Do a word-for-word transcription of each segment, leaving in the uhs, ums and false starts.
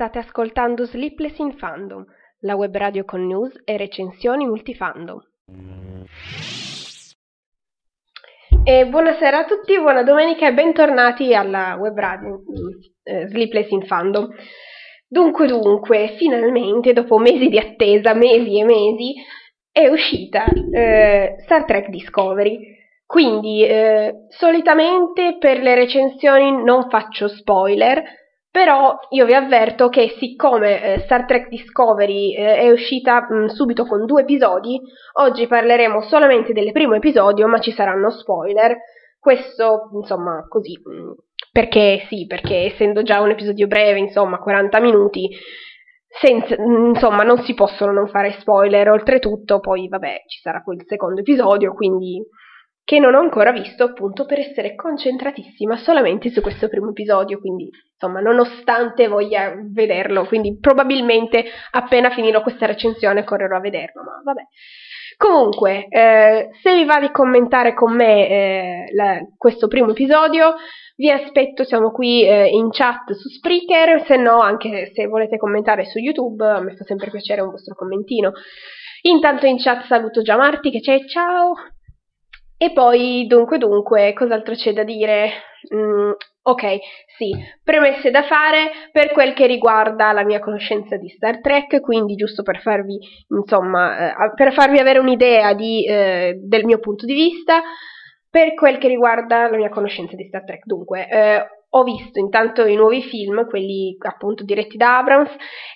State ascoltando Sleepless in Fandom, la web radio con news e recensioni multifandom. E buonasera a tutti, buona domenica e bentornati alla web radio eh, Sleepless in Fandom. Dunque dunque, finalmente dopo mesi di attesa, mesi e mesi, è uscita eh, Star Trek Discovery. Quindi eh, solitamente per le recensioni non faccio spoiler. Però io vi avverto che siccome eh, Star Trek Discovery eh, è uscita mh, subito con due episodi, oggi parleremo solamente del primo episodio, ma ci saranno spoiler. Questo, insomma, così, mh, perché sì, perché essendo già un episodio breve, insomma, quaranta minuti, senza, mh, insomma, non si possono non fare spoiler. Oltretutto, poi, vabbè, ci sarà poi il secondo episodio, quindi che non ho ancora visto, appunto, per essere concentratissima solamente su questo primo episodio, quindi, insomma, nonostante voglia vederlo, quindi probabilmente appena finirò questa recensione correrò a vederlo, ma vabbè. Comunque, eh, se vi va di commentare con me eh, la, questo primo episodio, vi aspetto, siamo qui eh, in chat su Spreaker, se no, anche se volete commentare su YouTube, a me fa sempre piacere un vostro commentino. Intanto in chat saluto già Marti, che c'è, ciao! E poi, dunque dunque, cos'altro c'è da dire? Mm, ok, sì, premesse da fare per quel che riguarda la mia conoscenza di Star Trek, quindi giusto per farvi, insomma, eh, per farvi avere un'idea di, eh, del mio punto di vista, per quel che riguarda la mia conoscenza di Star Trek. Dunque, eh, ho visto intanto i nuovi film, quelli appunto diretti da Abrams,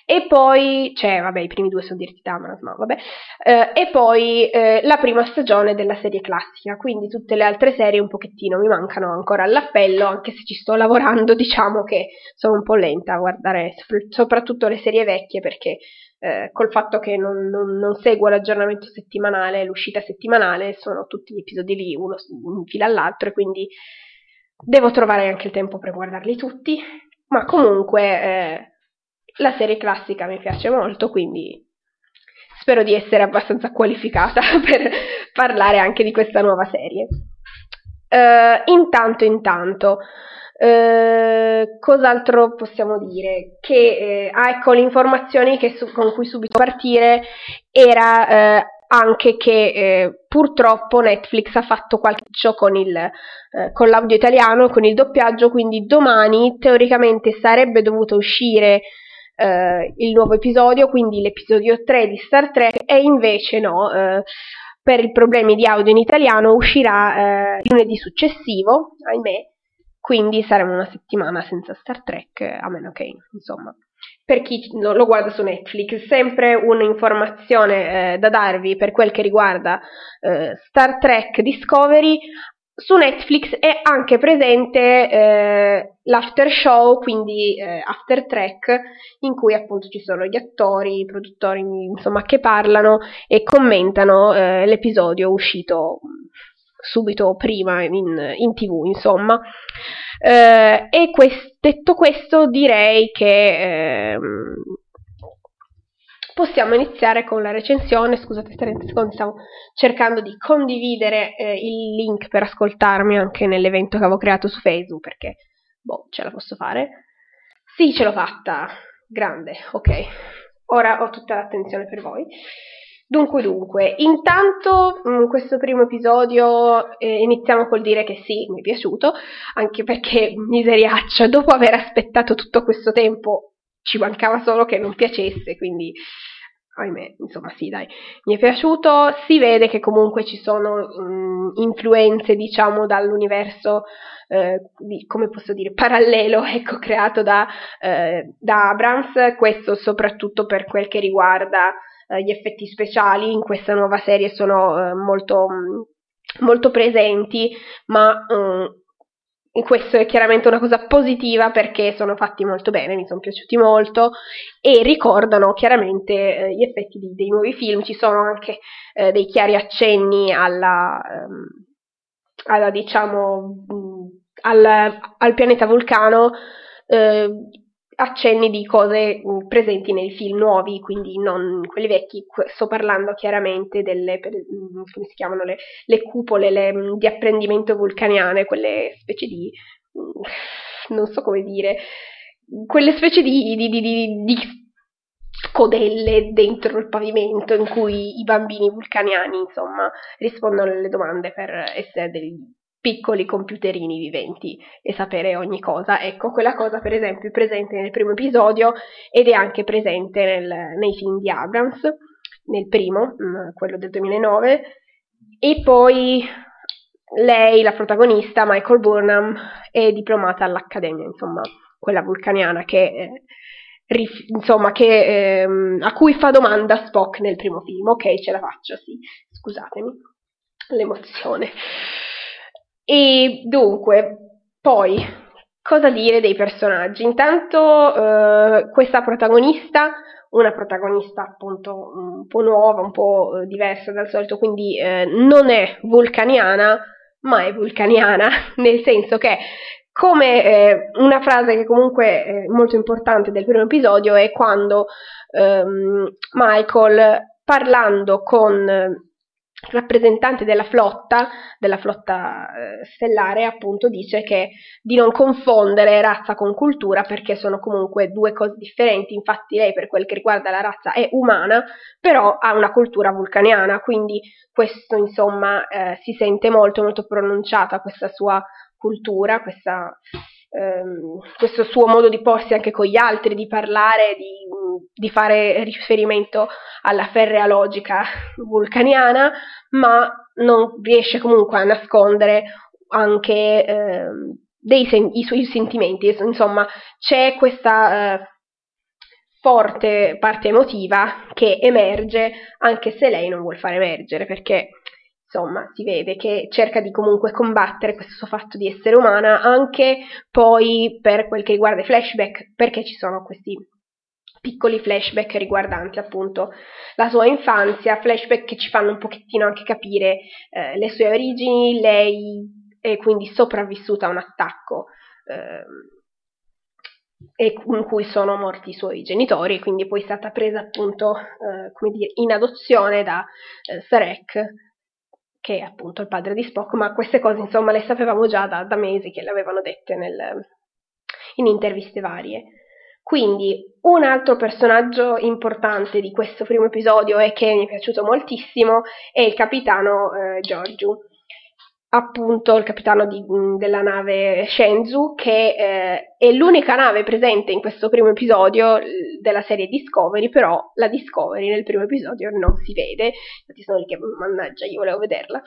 e poi, cioè, vabbè, i primi due sono diretti da Abrams, ma vabbè, eh, e poi eh, la prima stagione della serie classica, quindi tutte le altre serie un pochettino mi mancano ancora all'appello, anche se ci sto lavorando, diciamo che sono un po' lenta a guardare sopr- soprattutto le serie vecchie, perché eh, col fatto che non, non, non seguo l'aggiornamento settimanale, l'uscita settimanale, sono tutti gli episodi lì, uno in fila all'altro, e quindi devo trovare anche il tempo per guardarli tutti, ma comunque eh, la serie classica mi piace molto, quindi spero di essere abbastanza qualificata per parlare anche di questa nuova serie. Uh, intanto, intanto, uh, cos'altro possiamo dire? Che, eh, ah, ecco, l'informazione che su- con cui subito partire era... Uh, anche che eh, purtroppo Netflix ha fatto qualche show con, il, eh, con l'audio italiano, con il doppiaggio, quindi domani teoricamente sarebbe dovuto uscire eh, il nuovo episodio, quindi l'episodio tre di Star Trek, e invece no, eh, per i problemi di audio in italiano uscirà eh, lunedì successivo, ahimè, quindi saremo una settimana senza Star Trek, a meno che, insomma... Per chi lo guarda su Netflix, sempre un'informazione eh, da darvi per quel che riguarda eh, Star Trek Discovery. Su Netflix è anche presente eh, l'after show, quindi eh, After Trek, in cui appunto ci sono gli attori, i produttori, insomma, che parlano e commentano eh, l'episodio uscito subito prima in, in tv, insomma. Eh, e quest- detto questo, direi che ehm, possiamo iniziare con la recensione. Scusate trenta secondi, stavo cercando di condividere eh, il link per ascoltarmi anche nell'evento che avevo creato su Facebook, perché boh, ce la posso fare. Sì, ce l'ho fatta, grande, ok, ora ho tutta l'attenzione per voi. Dunque dunque, intanto mh, questo primo episodio eh, iniziamo col dire che sì, mi è piaciuto, anche perché, miseriaccia, dopo aver aspettato tutto questo tempo ci mancava solo che non piacesse, quindi ahimè, insomma sì dai, mi è piaciuto. Si vede che comunque ci sono mh, influenze, diciamo, dall'universo, eh, di, come posso dire, parallelo, ecco, creato da, eh, da Abrams, questo soprattutto per quel che riguarda gli effetti speciali. In questa nuova serie sono eh, molto, molto presenti, ma eh, questo è chiaramente una cosa positiva perché sono fatti molto bene, mi sono piaciuti molto e ricordano chiaramente eh, gli effetti di, dei nuovi film. Ci sono anche eh, dei chiari accenni alla, ehm, alla diciamo, mh, al, al pianeta Vulcano, eh, accenni di cose presenti nei film nuovi, quindi non quelli vecchi. Sto parlando chiaramente delle, come si chiamano, le, le cupole le, di apprendimento vulcaniane, quelle specie di, non so come dire, quelle specie di, di, di, di, di scodelle dentro il pavimento in cui i bambini vulcaniani, insomma, rispondono alle domande per essere dei piccoli computerini viventi e sapere ogni cosa. Ecco, quella cosa per esempio è presente nel primo episodio ed è anche presente nel, nei film di Abrams, nel primo, quello del duemilanove, e poi lei, la protagonista, Michael Burnham, è diplomata all'Accademia, insomma, quella vulcaniana che, eh, rif- insomma, che, eh, a cui fa domanda Spock nel primo film. Ok, ce la faccio, sì, scusatemi, l'emozione. E dunque, poi, cosa dire dei personaggi? Intanto, eh, questa protagonista, una protagonista appunto un po' nuova, un po' diversa dal solito, quindi eh, non è vulcaniana, ma è vulcaniana, nel senso che, come eh, una frase che comunque è molto importante del primo episodio, è quando ehm, Michael, parlando con eh, rappresentanti della flotta, della flotta eh, stellare, appunto dice che di non confondere razza con cultura, perché sono comunque due cose differenti. Infatti lei, per quel che riguarda la razza, è umana, però ha una cultura vulcaniana, quindi questo, insomma, eh, si sente molto molto pronunciata questa sua cultura, questa, ehm, questo suo modo di porsi anche con gli altri, di parlare, di, di fare riferimento alla ferrea logica vulcaniana, ma non riesce comunque a nascondere anche ehm, dei sen- i suoi sentimenti. Insomma, c'è questa eh, forte parte emotiva che emerge, anche se lei non vuol far emergere, perché insomma, si vede che cerca di comunque combattere questo suo fatto di essere umana, anche poi per quel che riguarda i flashback, perché ci sono questi piccoli flashback riguardanti appunto la sua infanzia, flashback che ci fanno un pochettino anche capire eh, le sue origini. Lei è quindi sopravvissuta a un attacco eh, e in cui sono morti i suoi genitori, quindi poi è stata presa appunto eh, come dire, in adozione da eh, Sarek, che è appunto il padre di Spock, ma queste cose, insomma, le sapevamo già da, da mesi, che le avevano dette nel, in interviste varie. Quindi, un altro personaggio importante di questo primo episodio, e che mi è piaciuto moltissimo, è il capitano eh, Georgiou, appunto il capitano di, della nave Shenzhou, che eh, è l'unica nave presente in questo primo episodio della serie Discovery, però la Discovery nel primo episodio non si vede, infatti sono lì che, mannaggia, io volevo vederla.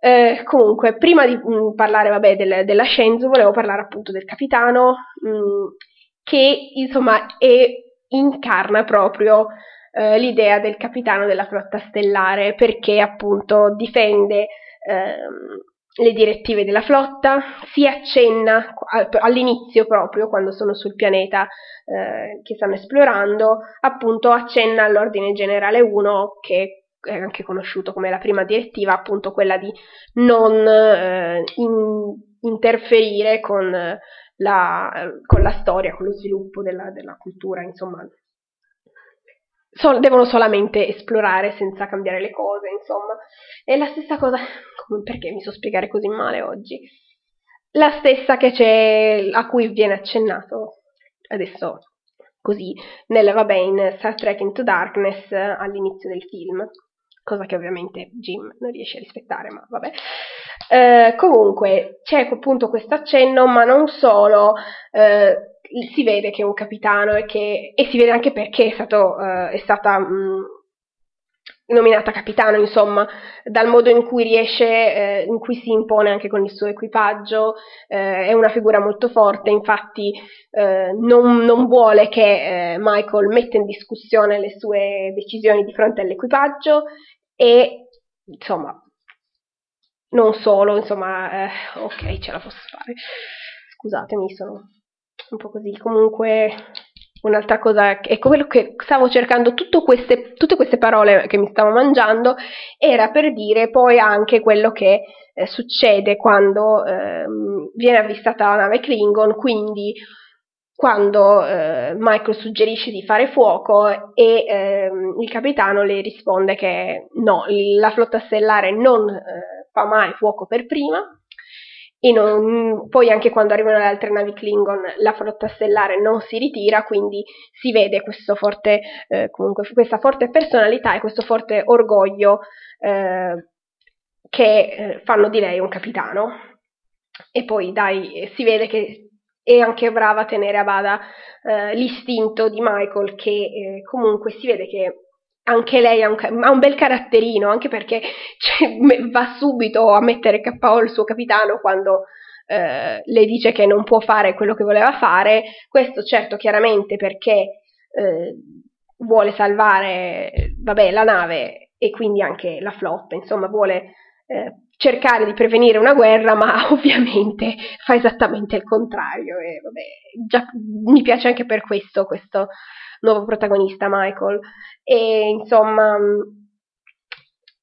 Eh, comunque, prima di mh, parlare, vabbè, del, della Shenzhou, volevo parlare appunto del capitano, mh, che insomma è, incarna proprio eh, l'idea del capitano della flotta stellare, perché appunto difende ehm, le direttive della flotta. Si accenna all'inizio, proprio quando sono sul pianeta eh, che stanno esplorando, appunto accenna all'ordine generale uno, che è anche conosciuto come la prima direttiva, appunto quella di non eh, in, interferire con la, con la storia, con lo sviluppo della, della cultura, insomma. So, devono solamente esplorare senza cambiare le cose, insomma. È la stessa cosa, perché mi so spiegare così male oggi, la stessa che c'è, a cui viene accennato adesso così nel, vabbè, in Star Trek Into Darkness all'inizio del film, cosa che ovviamente Jim non riesce a rispettare, ma vabbè. Eh, comunque c'è appunto questo accenno, ma non solo. Eh, si vede che è un capitano, e, che, e si vede anche perché è, stato, uh, è stata mh, nominata capitano, insomma, dal modo in cui riesce, uh, in cui si impone anche con il suo equipaggio. Uh, è una figura molto forte, infatti uh, non, non vuole che uh, Michael metta in discussione le sue decisioni di fronte all'equipaggio, e insomma non solo, insomma, uh, ok, ce la posso fare, scusatemi, sono un po' così. Comunque, un'altra cosa è quello che stavo cercando, tutto queste, tutte queste parole che mi stavo mangiando, era per dire poi anche quello che eh, succede quando eh, viene avvistata la nave Klingon, quindi quando eh, Michael suggerisce di fare fuoco e eh, il capitano le risponde che no, la flotta stellare non eh, fa mai fuoco per prima, e non, poi anche quando arrivano le altre navi Klingon la flotta stellare non si ritira, quindi si vede questo forte, eh, comunque, questa forte personalità e questo forte orgoglio eh, che eh, fanno di lei un capitano. E poi dai, si vede che è anche brava a tenere a bada eh, l'istinto di Michael, che eh, comunque si vede che anche lei ha un, ha un bel caratterino, anche perché cioè, va subito a mettere K O il suo capitano quando eh, le dice che non può fare quello che voleva fare. Questo certo chiaramente perché eh, vuole salvare vabbè, la nave e quindi anche la flotta, insomma vuole eh, cercare di prevenire una guerra, ma ovviamente fa esattamente il contrario. E vabbè, già, mi piace anche per questo questo nuovo protagonista Michael. E insomma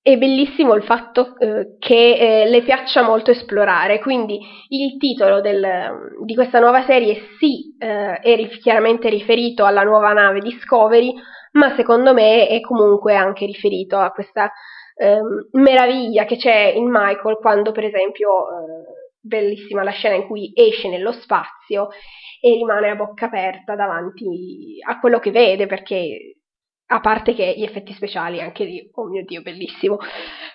è bellissimo il fatto eh, che eh, le piaccia molto esplorare, quindi il titolo del, di questa nuova serie sì eh, è rif- chiaramente riferito alla nuova nave Discovery, ma secondo me è comunque anche riferito a questa eh, meraviglia che c'è in Michael quando, per esempio, eh, bellissima la scena in cui esce nello spazio e rimane a bocca aperta davanti a quello che vede, perché a parte che gli effetti speciali anche lì, oh mio Dio, bellissimo,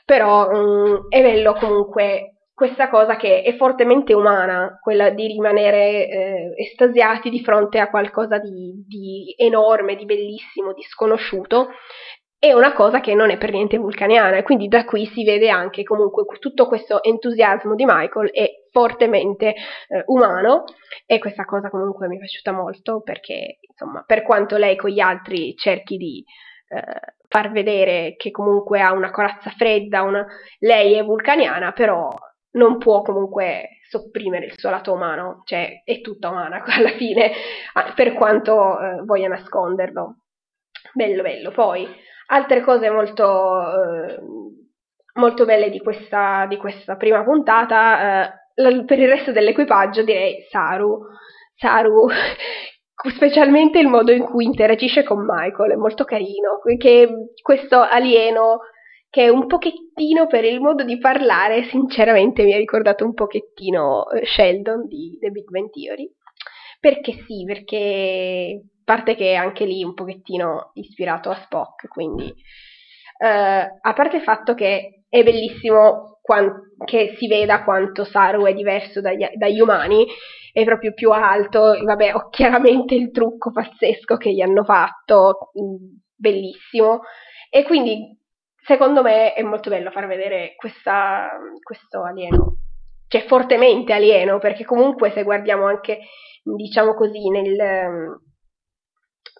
però um, è bello comunque questa cosa che è fortemente umana, quella di rimanere eh, estasiati di fronte a qualcosa di, di enorme, di bellissimo, di sconosciuto. È una cosa che non è per niente vulcaniana, e quindi da qui si vede anche comunque tutto questo entusiasmo di Michael è fortemente eh, umano, e questa cosa comunque mi è piaciuta molto, perché insomma per quanto lei con gli altri cerchi di eh, far vedere che comunque ha una corazza fredda, una... lei è vulcaniana, però non può comunque sopprimere il suo lato umano, cioè è tutta umana alla fine, per quanto eh, voglia nasconderlo. Bello bello. Poi altre cose molto, eh, molto belle di questa, di questa prima puntata, eh, la, per il resto dell'equipaggio direi Saru. Saru, specialmente il modo in cui interagisce con Michael, è molto carino, che questo alieno che un pochettino per il modo di parlare sinceramente mi ha ricordato un pochettino Sheldon di The Big Bang Theory, perché sì, perché... parte che anche lì un pochettino ispirato a Spock, quindi uh, a parte il fatto che è bellissimo quant- che si veda quanto Saru è diverso dagli, dagli umani, è proprio più alto, vabbè, ho chiaramente il trucco pazzesco che gli hanno fatto, bellissimo, e quindi secondo me è molto bello far vedere questa, questo alieno, cioè fortemente alieno, perché comunque se guardiamo anche, diciamo così, nel...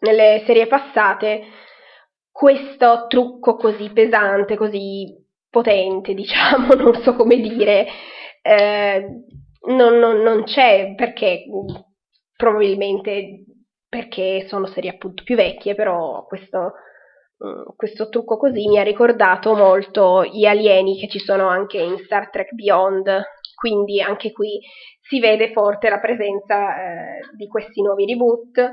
nelle serie passate, questo trucco così pesante, così potente, diciamo, non so come dire, eh, non, non, non c'è, perché probabilmente perché sono serie appunto più vecchie, però questo, questo trucco così mi ha ricordato molto gli alieni che ci sono anche in Star Trek Beyond, quindi anche qui si vede forte la presenza eh, di questi nuovi reboot,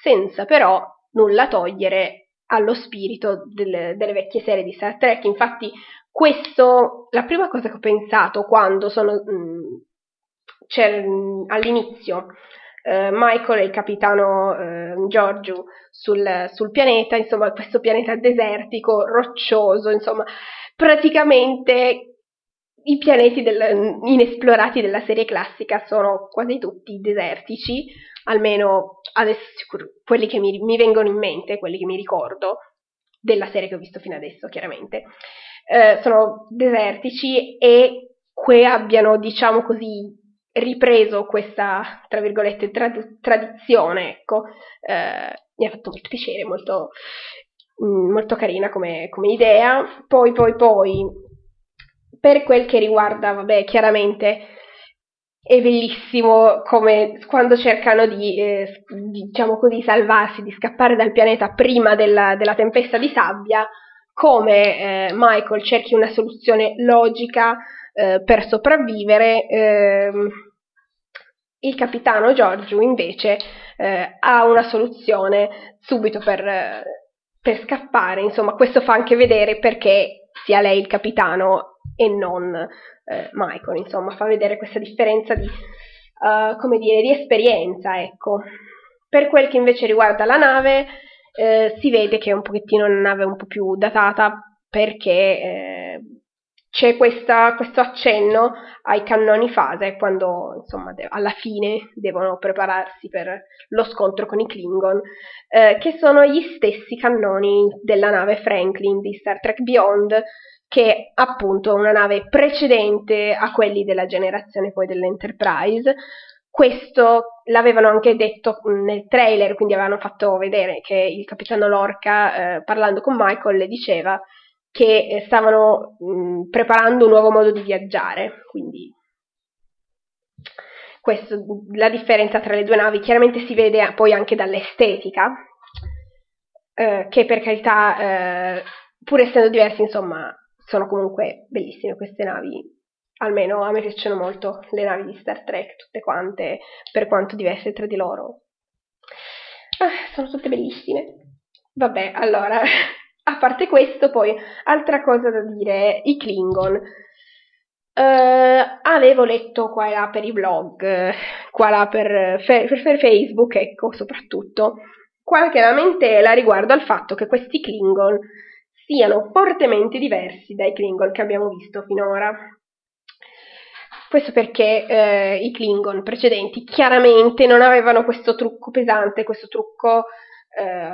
senza però nulla togliere allo spirito del, delle vecchie serie di Star Trek. Infatti questo, la prima cosa che ho pensato quando sono mh, all'inizio eh, Michael e il capitano eh, Georgiou sul, sul pianeta, insomma questo pianeta desertico, roccioso, insomma praticamente i pianeti del, inesplorati della serie classica sono quasi tutti desertici, almeno adesso quelli che mi, mi vengono in mente, quelli che mi ricordo della serie che ho visto fino adesso, chiaramente eh, sono desertici, e che abbiano, diciamo così, ripreso questa, tra virgolette, trad- tradizione, ecco, eh, mi ha fatto molto piacere, molto, mh, molto carina come, come idea. Poi poi poi per quel che riguarda, vabbè, chiaramente è bellissimo come quando cercano di, eh, diciamo così, salvarsi, di scappare dal pianeta prima della, della tempesta di sabbia, come eh, Michael cerchi una soluzione logica eh, per sopravvivere, eh, il capitano Georgiou invece eh, ha una soluzione subito per, per scappare, insomma questo fa anche vedere perché sia lei il capitano e non eh, Michael, insomma, fa vedere questa differenza di, uh, come dire, di esperienza, ecco. Per quel che invece riguarda la nave, eh, si vede che è un pochettino una nave un po' più datata, perché eh, c'è questa, questo accenno ai cannoni fase quando, insomma, de- alla fine devono prepararsi per lo scontro con i Klingon, eh, che sono gli stessi cannoni della nave Franklin di Star Trek Beyond, che è appunto una nave precedente a quelli della generazione poi dell'Enterprise. Questo l'avevano anche detto nel trailer, quindi avevano fatto vedere che il capitano Lorca, eh, parlando con Michael, le diceva che stavano mh, preparando un nuovo modo di viaggiare, quindi questo, la differenza tra le due navi chiaramente si vede poi anche dall'estetica, eh, che per carità, eh, pur essendo diversi, insomma, sono comunque bellissime queste navi, almeno a me piacciono molto le navi di Star Trek, tutte quante, per quanto diverse tra di loro. Ah, sono tutte bellissime. Vabbè, allora... A parte questo, poi, altra cosa da dire, i Klingon. Eh, avevo letto qua e là per i blog, qua e là per, fe- per Facebook, ecco, soprattutto, qualche lamentela riguardo al fatto che questi Klingon siano fortemente diversi dai Klingon che abbiamo visto finora. Questo perché eh, i Klingon precedenti chiaramente non avevano questo trucco pesante, questo trucco... Eh,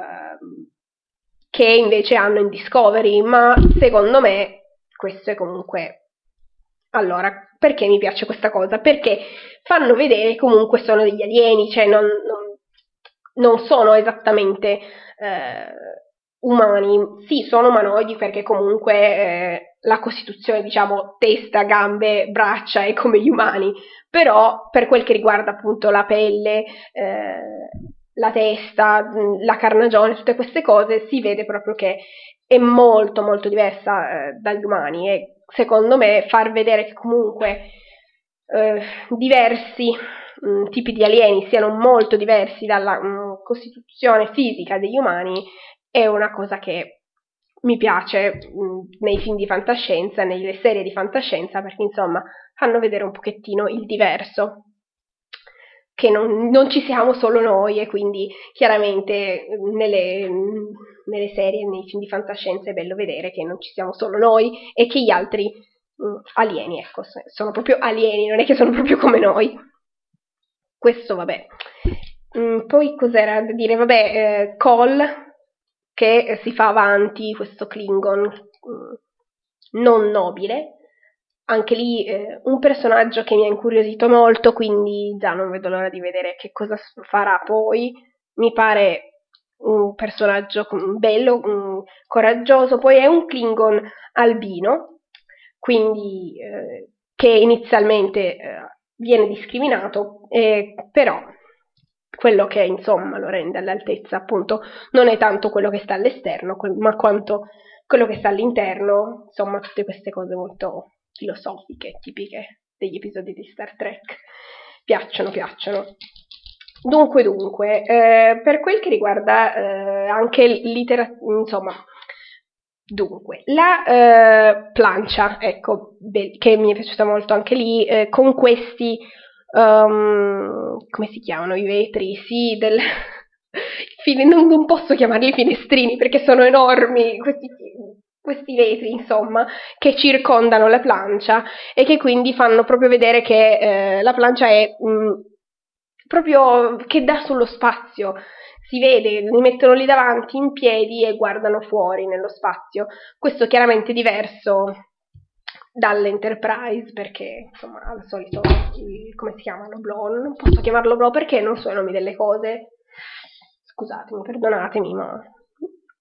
che invece hanno in Discovery, ma secondo me questo è comunque... Allora, perché mi piace questa cosa? Perché fanno vedere che comunque sono degli alieni, cioè non, non, non sono esattamente eh, umani. Sì, sono umanoidi perché comunque eh, la costituzione, diciamo, testa, gambe, braccia è come gli umani, però per quel che riguarda appunto la pelle... Eh, la testa, la carnagione, tutte queste cose, si vede proprio che è molto molto diversa eh, dagli umani, e secondo me far vedere che comunque eh, diversi mh, tipi di alieni siano molto diversi dalla mh, costituzione fisica degli umani è una cosa che mi piace mh, nei film di fantascienza, nelle serie di fantascienza, perché insomma fanno vedere un pochettino il diverso, che non, non ci siamo solo noi, e quindi chiaramente nelle, nelle serie, nei film di fantascienza è bello vedere che non ci siamo solo noi e che gli altri mh, alieni, ecco, sono proprio alieni, non è che sono proprio come noi. Questo, vabbè. Mh, poi cos'era da dire? Vabbè, eh, Call, che si fa avanti, questo Klingon mh, non nobile. Anche lì eh, un personaggio che mi ha incuriosito molto, quindi già non vedo l'ora di vedere che cosa farà poi. Mi pare un personaggio bello, un coraggioso. Poi è un Klingon albino, quindi eh, che inizialmente eh, viene discriminato, eh, però quello che insomma lo rende all'altezza appunto non è tanto quello che sta all'esterno, ma quanto quello che sta all'interno, insomma tutte queste cose molto... filosofiche, tipiche degli episodi di Star Trek. Piacciono, piacciono. Dunque, dunque, eh, per quel che riguarda eh, anche letteratura, insomma, dunque, la eh, plancia, ecco, be- che mi è piaciuta molto anche lì, eh, con questi, um, come si chiamano, i vetri, sì, del... Fin- non, non posso chiamarli finestrini perché sono enormi, questi... questi vetri, insomma, che circondano la plancia e che quindi fanno proprio vedere che eh, la plancia è mh, proprio che dà sullo spazio. Si vede, li mettono lì davanti in piedi e guardano fuori nello spazio. Questo è chiaramente diverso dall'Enterprise perché, insomma, al solito, il, come si chiamano? Blow? Non posso chiamarlo Blow perché non so i nomi delle cose. Scusatemi, perdonatemi, ma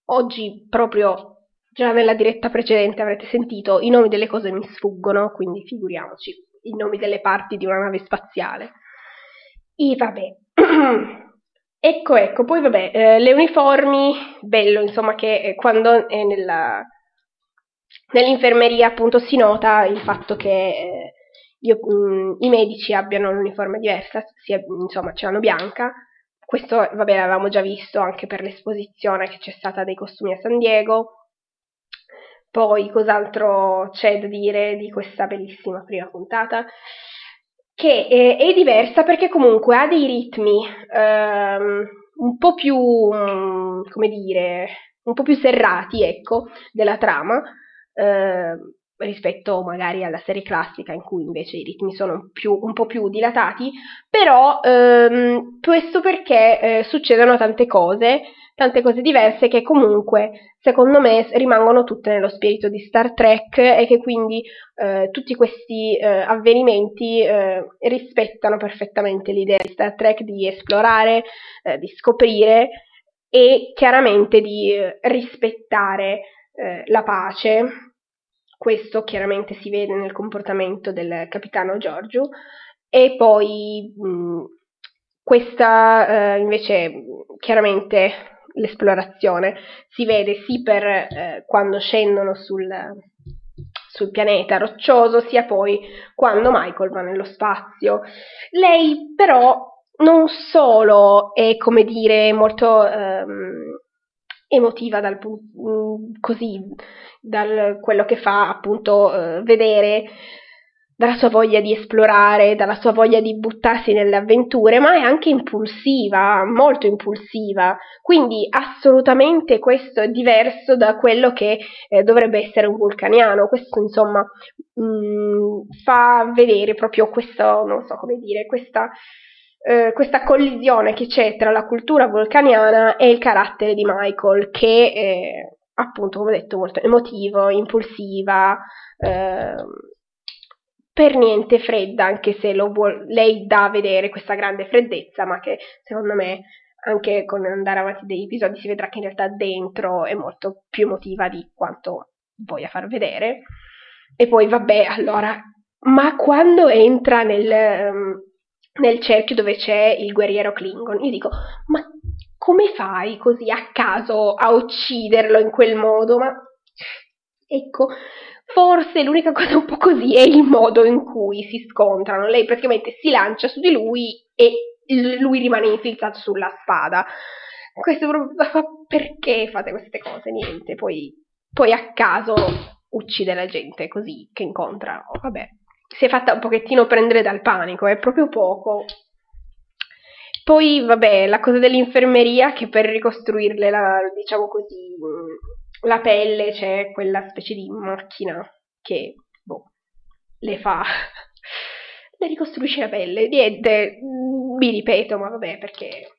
oggi proprio... Già nella diretta precedente avrete sentito, i nomi delle cose mi sfuggono, quindi figuriamoci, i nomi delle parti di una nave spaziale. E vabbè, ecco ecco, poi vabbè, eh, le uniformi, bello insomma che eh, quando è nella, nell'infermeria appunto si nota il fatto che eh, io, mh, i medici abbiano un'uniforme diversa, sia, insomma ce l'hanno bianca. Questo vabbè l'avevamo già visto anche per l'esposizione che c'è stata dei costumi a San Diego. Poi cos'altro c'è da dire di questa bellissima prima puntata? Che è, è diversa perché comunque ha dei ritmi ehm, un po' più, come dire, un po' più serrati, ecco, della trama, eh, rispetto magari alla serie classica in cui invece i ritmi sono più, un po' più dilatati, però ehm, questo perché eh, succedono tante cose, tante cose diverse che comunque secondo me rimangono tutte nello spirito di Star Trek e che quindi eh, tutti questi eh, avvenimenti eh, rispettano perfettamente l'idea di Star Trek di esplorare, eh, di scoprire e chiaramente di eh, rispettare eh, la pace. Questo chiaramente si vede nel comportamento del capitano Georgiou e poi mh, questa eh, invece chiaramente... l'esplorazione si vede sì per eh, quando scendono sul, sul pianeta roccioso, sia poi quando Michael va nello spazio. Lei però non solo è, come dire, molto ehm, emotiva dal mh, così dal quello che fa appunto eh, vedere dalla sua voglia di esplorare, dalla sua voglia di buttarsi nelle avventure, ma è anche impulsiva, molto impulsiva, quindi assolutamente questo è diverso da quello che eh, dovrebbe essere un vulcaniano. Questo insomma mh, fa vedere proprio questo, non so come dire, questa, eh, questa collisione che c'è tra la cultura vulcaniana e il carattere di Michael, che è appunto, come ho detto, molto emotivo, impulsiva, eh, per niente fredda, anche se lo vuol, lei dà a vedere questa grande freddezza, ma che secondo me anche con andare avanti degli episodi si vedrà che in realtà dentro è molto più emotiva di quanto voglia far vedere. E poi vabbè, allora, ma quando entra nel, um, nel cerchio dove c'è il guerriero Klingon, io dico, ma come fai così a caso a ucciderlo in quel modo? Ma ecco... Forse l'unica cosa un po' così è il modo in cui si scontrano. Lei praticamente si lancia su di lui e lui rimane infilzato sulla spada. Questo proprio, perché fate queste cose? Niente, poi, poi a caso uccide la gente così che incontra. Oh, vabbè, si è fatta un pochettino prendere dal panico, è eh? proprio poco. Poi vabbè, la cosa dell'infermeria, che per ricostruirle la, diciamo così... la pelle, c'è quella specie di macchina che, boh, le fa, le ricostruisce la pelle, niente, mi ripeto, ma vabbè, perché,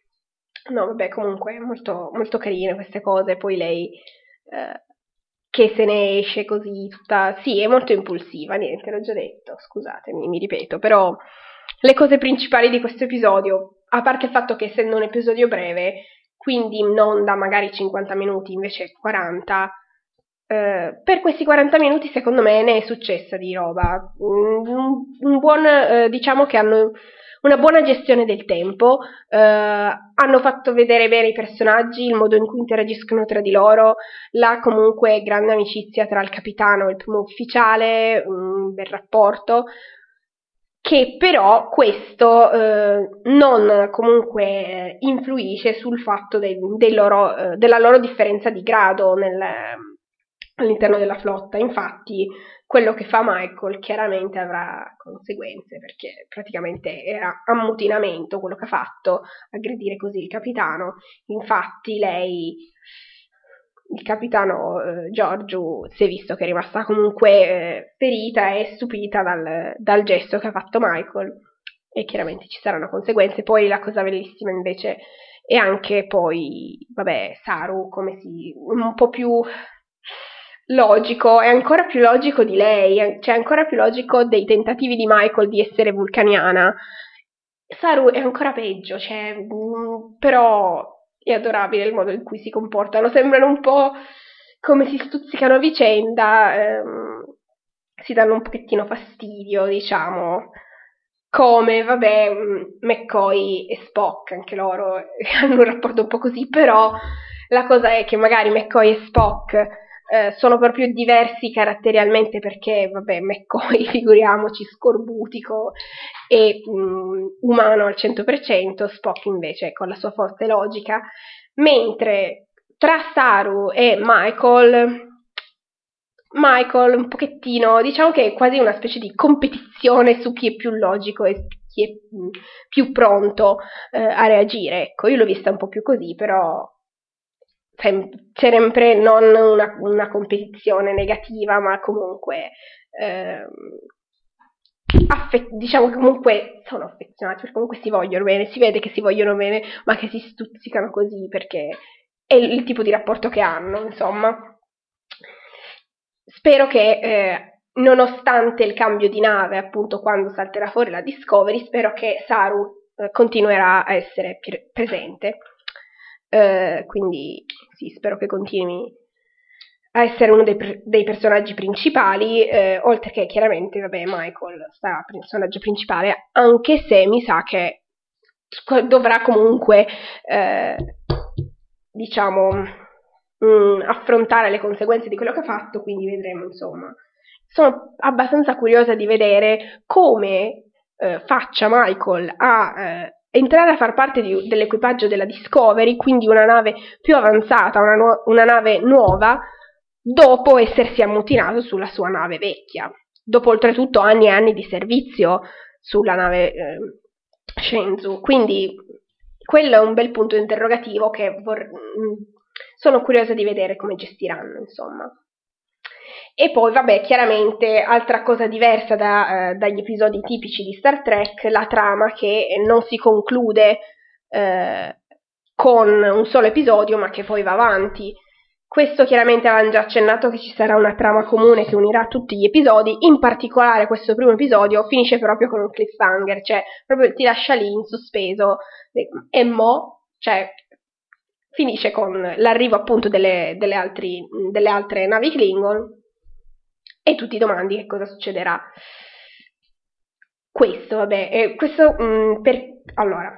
no, vabbè, comunque, molto, molto carine queste cose. Poi lei, eh, che se ne esce così, tutta, sì, è molto impulsiva, niente, l'ho già detto, scusatemi, mi ripeto, però le cose principali di questo episodio, a parte il fatto che essendo un episodio breve, quindi non da magari cinquanta minuti, invece quaranta. Eh, per questi quaranta minuti secondo me ne è successa di roba. Un, un buon, eh, diciamo che hanno una buona gestione del tempo, eh, hanno fatto vedere bene i personaggi, il modo in cui interagiscono tra di loro, la comunque grande amicizia tra il capitano e il primo ufficiale, un bel rapporto, che però questo eh, non comunque influisce sul fatto del, del loro, eh, della loro differenza di grado nel, all'interno della flotta. Infatti quello che fa Michael chiaramente avrà conseguenze, perché praticamente era ammutinamento quello che ha fatto, aggredire così il capitano. Infatti lei... il capitano eh, Georgiou si è visto che è rimasta comunque eh, ferita e stupita dal, dal gesto che ha fatto Michael, e chiaramente ci saranno conseguenze. Poi la cosa bellissima invece è anche poi, vabbè, Saru, come si, un po' più logico, è ancora più logico di lei, cioè ancora più logico dei tentativi di Michael di essere vulcaniana. Saru è ancora peggio, cioè, mh, però... è adorabile il modo in cui si comportano, sembrano un po' come si stuzzicano a vicenda, ehm, si danno un pochettino fastidio, diciamo, come, vabbè, McCoy e Spock, anche loro hanno un rapporto un po' così, però la cosa è che magari McCoy e Spock eh, sono proprio diversi caratterialmente, perché, vabbè, McCoy, figuriamoci, scorbutico e um, umano al cento per cento, Spock invece con la sua forte logica, mentre tra Saru e Michael Michael un pochettino, diciamo che è quasi una specie di competizione su chi è più logico e chi è più pronto eh, a reagire, ecco, io l'ho vista un po' più così, però sem- sempre non una, una competizione negativa, ma comunque eh, affett- diciamo che comunque sono affezionati, perché comunque si vogliono bene, si vede che si vogliono bene, ma che si stuzzicano così, perché è il tipo di rapporto che hanno, insomma. Spero che, eh, nonostante il cambio di nave, appunto, quando salterà fuori la Discovery, spero che Saru eh, continuerà a essere pre- presente. Eh, quindi, sì, spero che continui a essere uno dei, pre- dei personaggi principali, eh, oltre che, chiaramente, vabbè, Michael sarà il personaggio principale, anche se mi sa che dovrà comunque, eh, diciamo... Mm, affrontare le conseguenze di quello che ha fatto, quindi vedremo, insomma. Sono abbastanza curiosa di vedere come eh, faccia Michael a eh, entrare a far parte di, dell'equipaggio della Discovery, quindi una nave più avanzata, una, nu- una nave nuova, dopo essersi ammutinato sulla sua nave vecchia, dopo oltretutto anni e anni di servizio sulla nave eh, Shenzhou. Quindi quello è un bel punto interrogativo che vorrei... Sono curiosa di vedere come gestiranno, insomma. E poi, vabbè, chiaramente, altra cosa diversa da, eh, dagli episodi tipici di Star Trek, la trama che non si conclude eh, con un solo episodio, ma che poi va avanti. Questo chiaramente avevamo già accennato che ci sarà una trama comune che unirà tutti gli episodi, in particolare questo primo episodio finisce proprio con un cliffhanger, cioè proprio ti lascia lì in sospeso, e mo', cioè... Finisce con l'arrivo appunto delle, delle, altri, delle altre navi Klingon e tu ti domandi che cosa succederà. Questo, vabbè, eh, questo mh, per... Allora,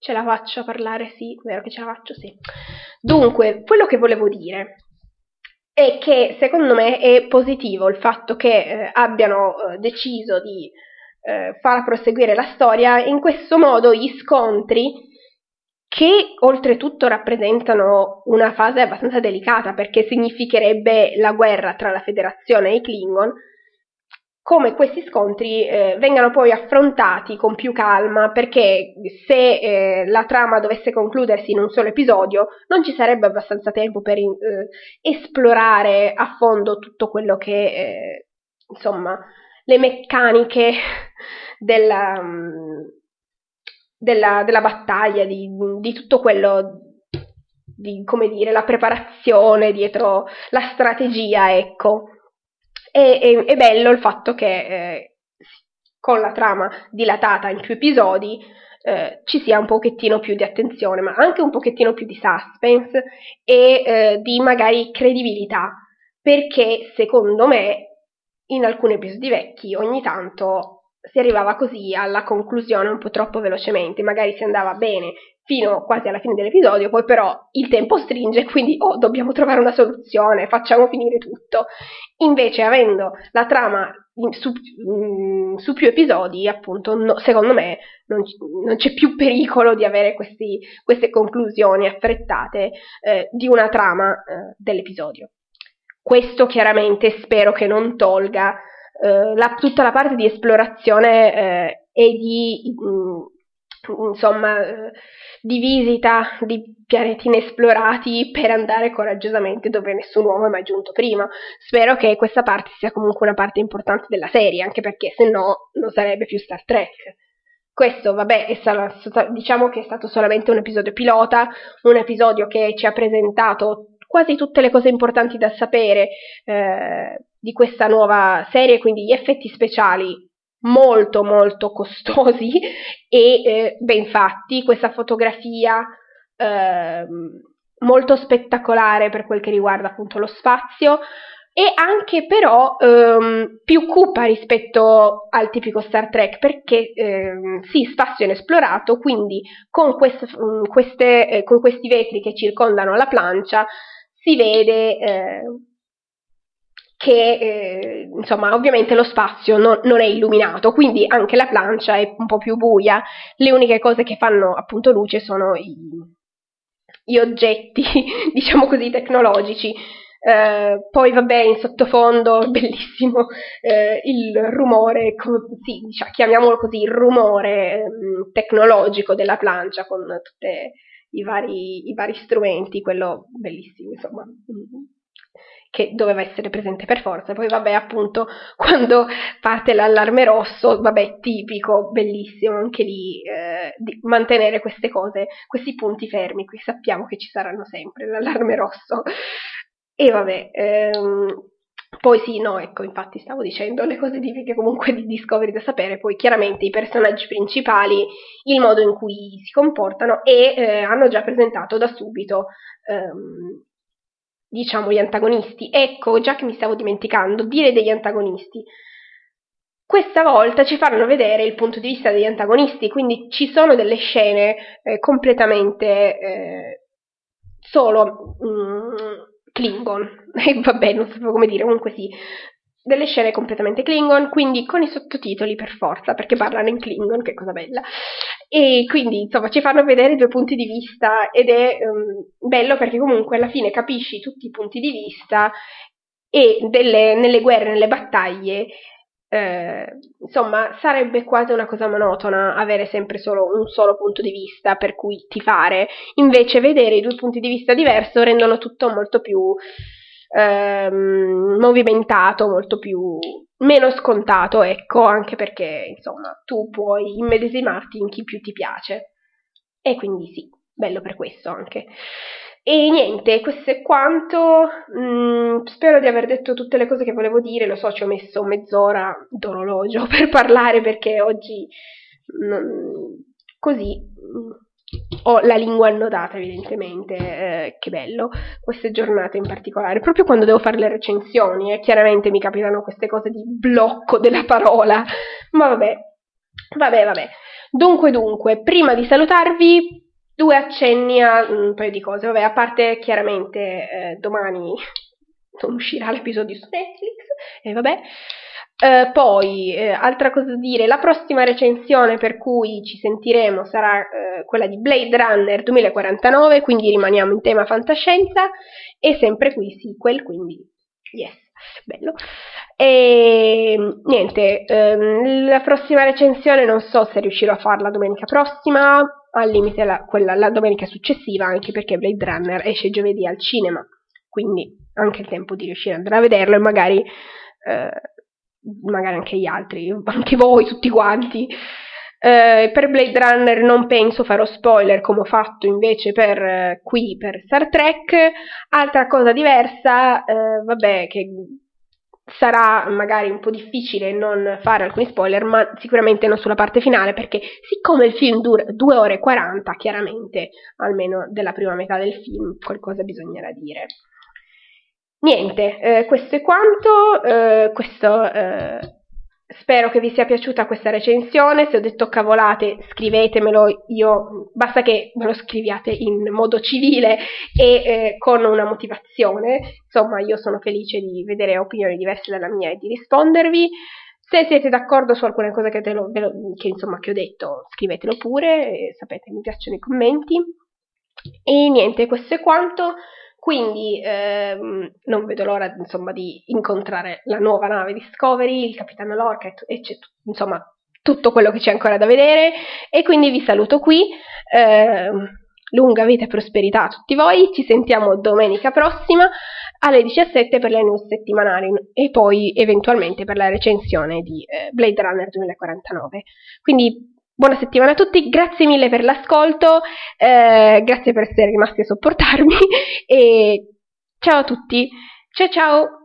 ce la faccio a parlare? Sì, vero che ce la faccio? Sì. Dunque, quello che volevo dire è che secondo me è positivo il fatto che eh, abbiano eh, deciso di eh, far proseguire la storia, in questo modo gli scontri... che oltretutto rappresentano una fase abbastanza delicata, perché significherebbe la guerra tra la Federazione e i Klingon, come questi scontri eh, vengano poi affrontati con più calma, perché se eh, la trama dovesse concludersi in un solo episodio, non ci sarebbe abbastanza tempo per eh, esplorare a fondo tutto quello che, eh, insomma, le meccaniche della... Um, Della, della battaglia, di, di tutto quello, di, come dire, la preparazione dietro, la strategia, ecco. E, e, è bello il fatto che eh, con la trama dilatata in più episodi eh, ci sia un pochettino più di attenzione, ma anche un pochettino più di suspense e eh, di magari credibilità, perché secondo me in alcuni episodi vecchi ogni tanto... si arrivava così alla conclusione un po' troppo velocemente, magari si andava bene fino quasi alla fine dell'episodio, poi però il tempo stringe, quindi oh, dobbiamo trovare una soluzione, facciamo finire tutto. Invece avendo la trama in, su, in, su più episodi, appunto, no, secondo me non, non c'è più pericolo di avere questi, queste conclusioni affrettate eh, di una trama eh, dell'episodio. Questo chiaramente spero che non tolga La, tutta la parte di esplorazione eh, e di mh, insomma di visita di pianeti inesplorati per andare coraggiosamente dove nessun uomo è mai giunto prima. Spero che questa parte sia comunque una parte importante della serie, anche perché se no non sarebbe più Star Trek. Questo, vabbè, è stato, diciamo che è stato solamente un episodio pilota, un episodio che ci ha presentato quasi tutte le cose importanti da sapere eh, di questa nuova serie, quindi gli effetti speciali molto molto costosi e eh, ben fatti, questa fotografia eh, molto spettacolare per quel che riguarda appunto lo spazio, e anche però ehm, più cupa rispetto al tipico Star Trek, perché ehm, sì, spazio inesplorato, quindi con, quest- queste, eh, con questi vetri che circondano la plancia si vede... Eh, che eh, insomma ovviamente lo spazio non, non è illuminato, quindi anche la plancia è un po' più buia, le uniche cose che fanno appunto luce sono i, gli oggetti, diciamo così, tecnologici Eh, poi vabbè, in sottofondo bellissimo eh, il rumore, sì, diciamo, chiamiamolo così, il rumore mh, tecnologico della plancia con tutti i vari, i vari strumenti, quello bellissimo, insomma, che doveva essere presente per forza. Poi vabbè, appunto, quando parte l'allarme rosso, vabbè, tipico, bellissimo anche lì, eh, di mantenere queste cose, questi punti fermi, qui sappiamo che ci saranno sempre l'allarme rosso. E vabbè, ehm, poi sì, no, ecco, infatti stavo dicendo le cose tipiche comunque di Discovery da sapere, poi chiaramente i personaggi principali, il modo in cui si comportano, e eh, hanno già presentato da subito, ehm, diciamo, gli antagonisti. Ecco, già che mi stavo dimenticando, dire degli antagonisti. Questa volta ci fanno vedere il punto di vista degli antagonisti, quindi ci sono delle scene eh, completamente eh, solo... Mm, Klingon, e vabbè, non sapevo come dire, comunque sì, delle scene completamente Klingon, quindi con i sottotitoli per forza, perché parlano in Klingon, che cosa bella, e quindi insomma ci fanno vedere due punti di vista, ed è um, bello perché comunque alla fine capisci tutti i punti di vista, e delle, nelle guerre, nelle battaglie, eh, insomma sarebbe quasi una cosa monotona avere sempre solo un solo punto di vista per cui tifare, invece vedere i due punti di vista diversi rendono tutto molto più ehm, movimentato, molto più meno scontato, ecco, anche perché insomma tu puoi immedesimarti in chi più ti piace, e quindi sì, bello per questo anche. E niente, questo è quanto, mm, spero di aver detto tutte le cose che volevo dire, lo so, ci ho messo mezz'ora d'orologio per parlare perché oggi mm, così mm, ho la lingua annodata evidentemente, eh, che bello, queste giornate in particolare, proprio quando devo fare le recensioni, eh, chiaramente mi capitano queste cose di blocco della parola, ma vabbè, vabbè, vabbè, dunque dunque, prima di salutarvi... Due accenni a un paio di cose, vabbè, a parte chiaramente eh, domani non uscirà l'episodio su Netflix, e eh, vabbè, eh, poi eh, altra cosa da dire, la prossima recensione per cui ci sentiremo sarà eh, quella di Blade Runner duemilaquarantanove, quindi rimaniamo in tema fantascienza, e sempre qui sequel, quindi yes, bello. E niente, ehm, la prossima recensione non so se riuscirò a farla domenica prossima, al limite la, quella, la domenica successiva, anche perché Blade Runner esce giovedì al cinema, quindi anche il tempo di riuscire ad andare a vederlo, e magari, eh, magari anche gli altri, anche voi, tutti quanti. Eh, per Blade Runner non penso farò spoiler come ho fatto invece per eh, qui per Star Trek. Altra cosa diversa, eh, vabbè, che sarà magari un po' difficile non fare alcuni spoiler, ma sicuramente non sulla parte finale, perché siccome il film dura due ore e quaranta, chiaramente almeno della prima metà del film qualcosa bisognerà dire. Niente, eh, questo è quanto, eh, questo eh, spero che vi sia piaciuta questa recensione. Se ho detto cavolate scrivetemelo, io basta che me lo scriviate in modo civile e eh, con una motivazione, insomma io sono felice di vedere opinioni diverse dalla mia e di rispondervi. Se siete d'accordo su alcune cose che, te lo, che, insomma, che ho detto, scrivetelo pure, sapete, mi piacciono i commenti. E niente, questo è quanto. Quindi ehm, non vedo l'ora, insomma, di incontrare la nuova nave Discovery, il capitano Lorca, e, t- e c'è t- insomma tutto quello che c'è ancora da vedere. E quindi vi saluto qui, eh, lunga vita e prosperità a tutti voi, ci sentiamo domenica prossima alle diciassette per le news settimanali e poi eventualmente per la recensione di eh, Blade Runner duemilaquarantanove. Quindi... buona settimana a tutti, grazie mille per l'ascolto, eh, grazie per essere rimasti a sopportarmi, e ciao a tutti, ciao ciao!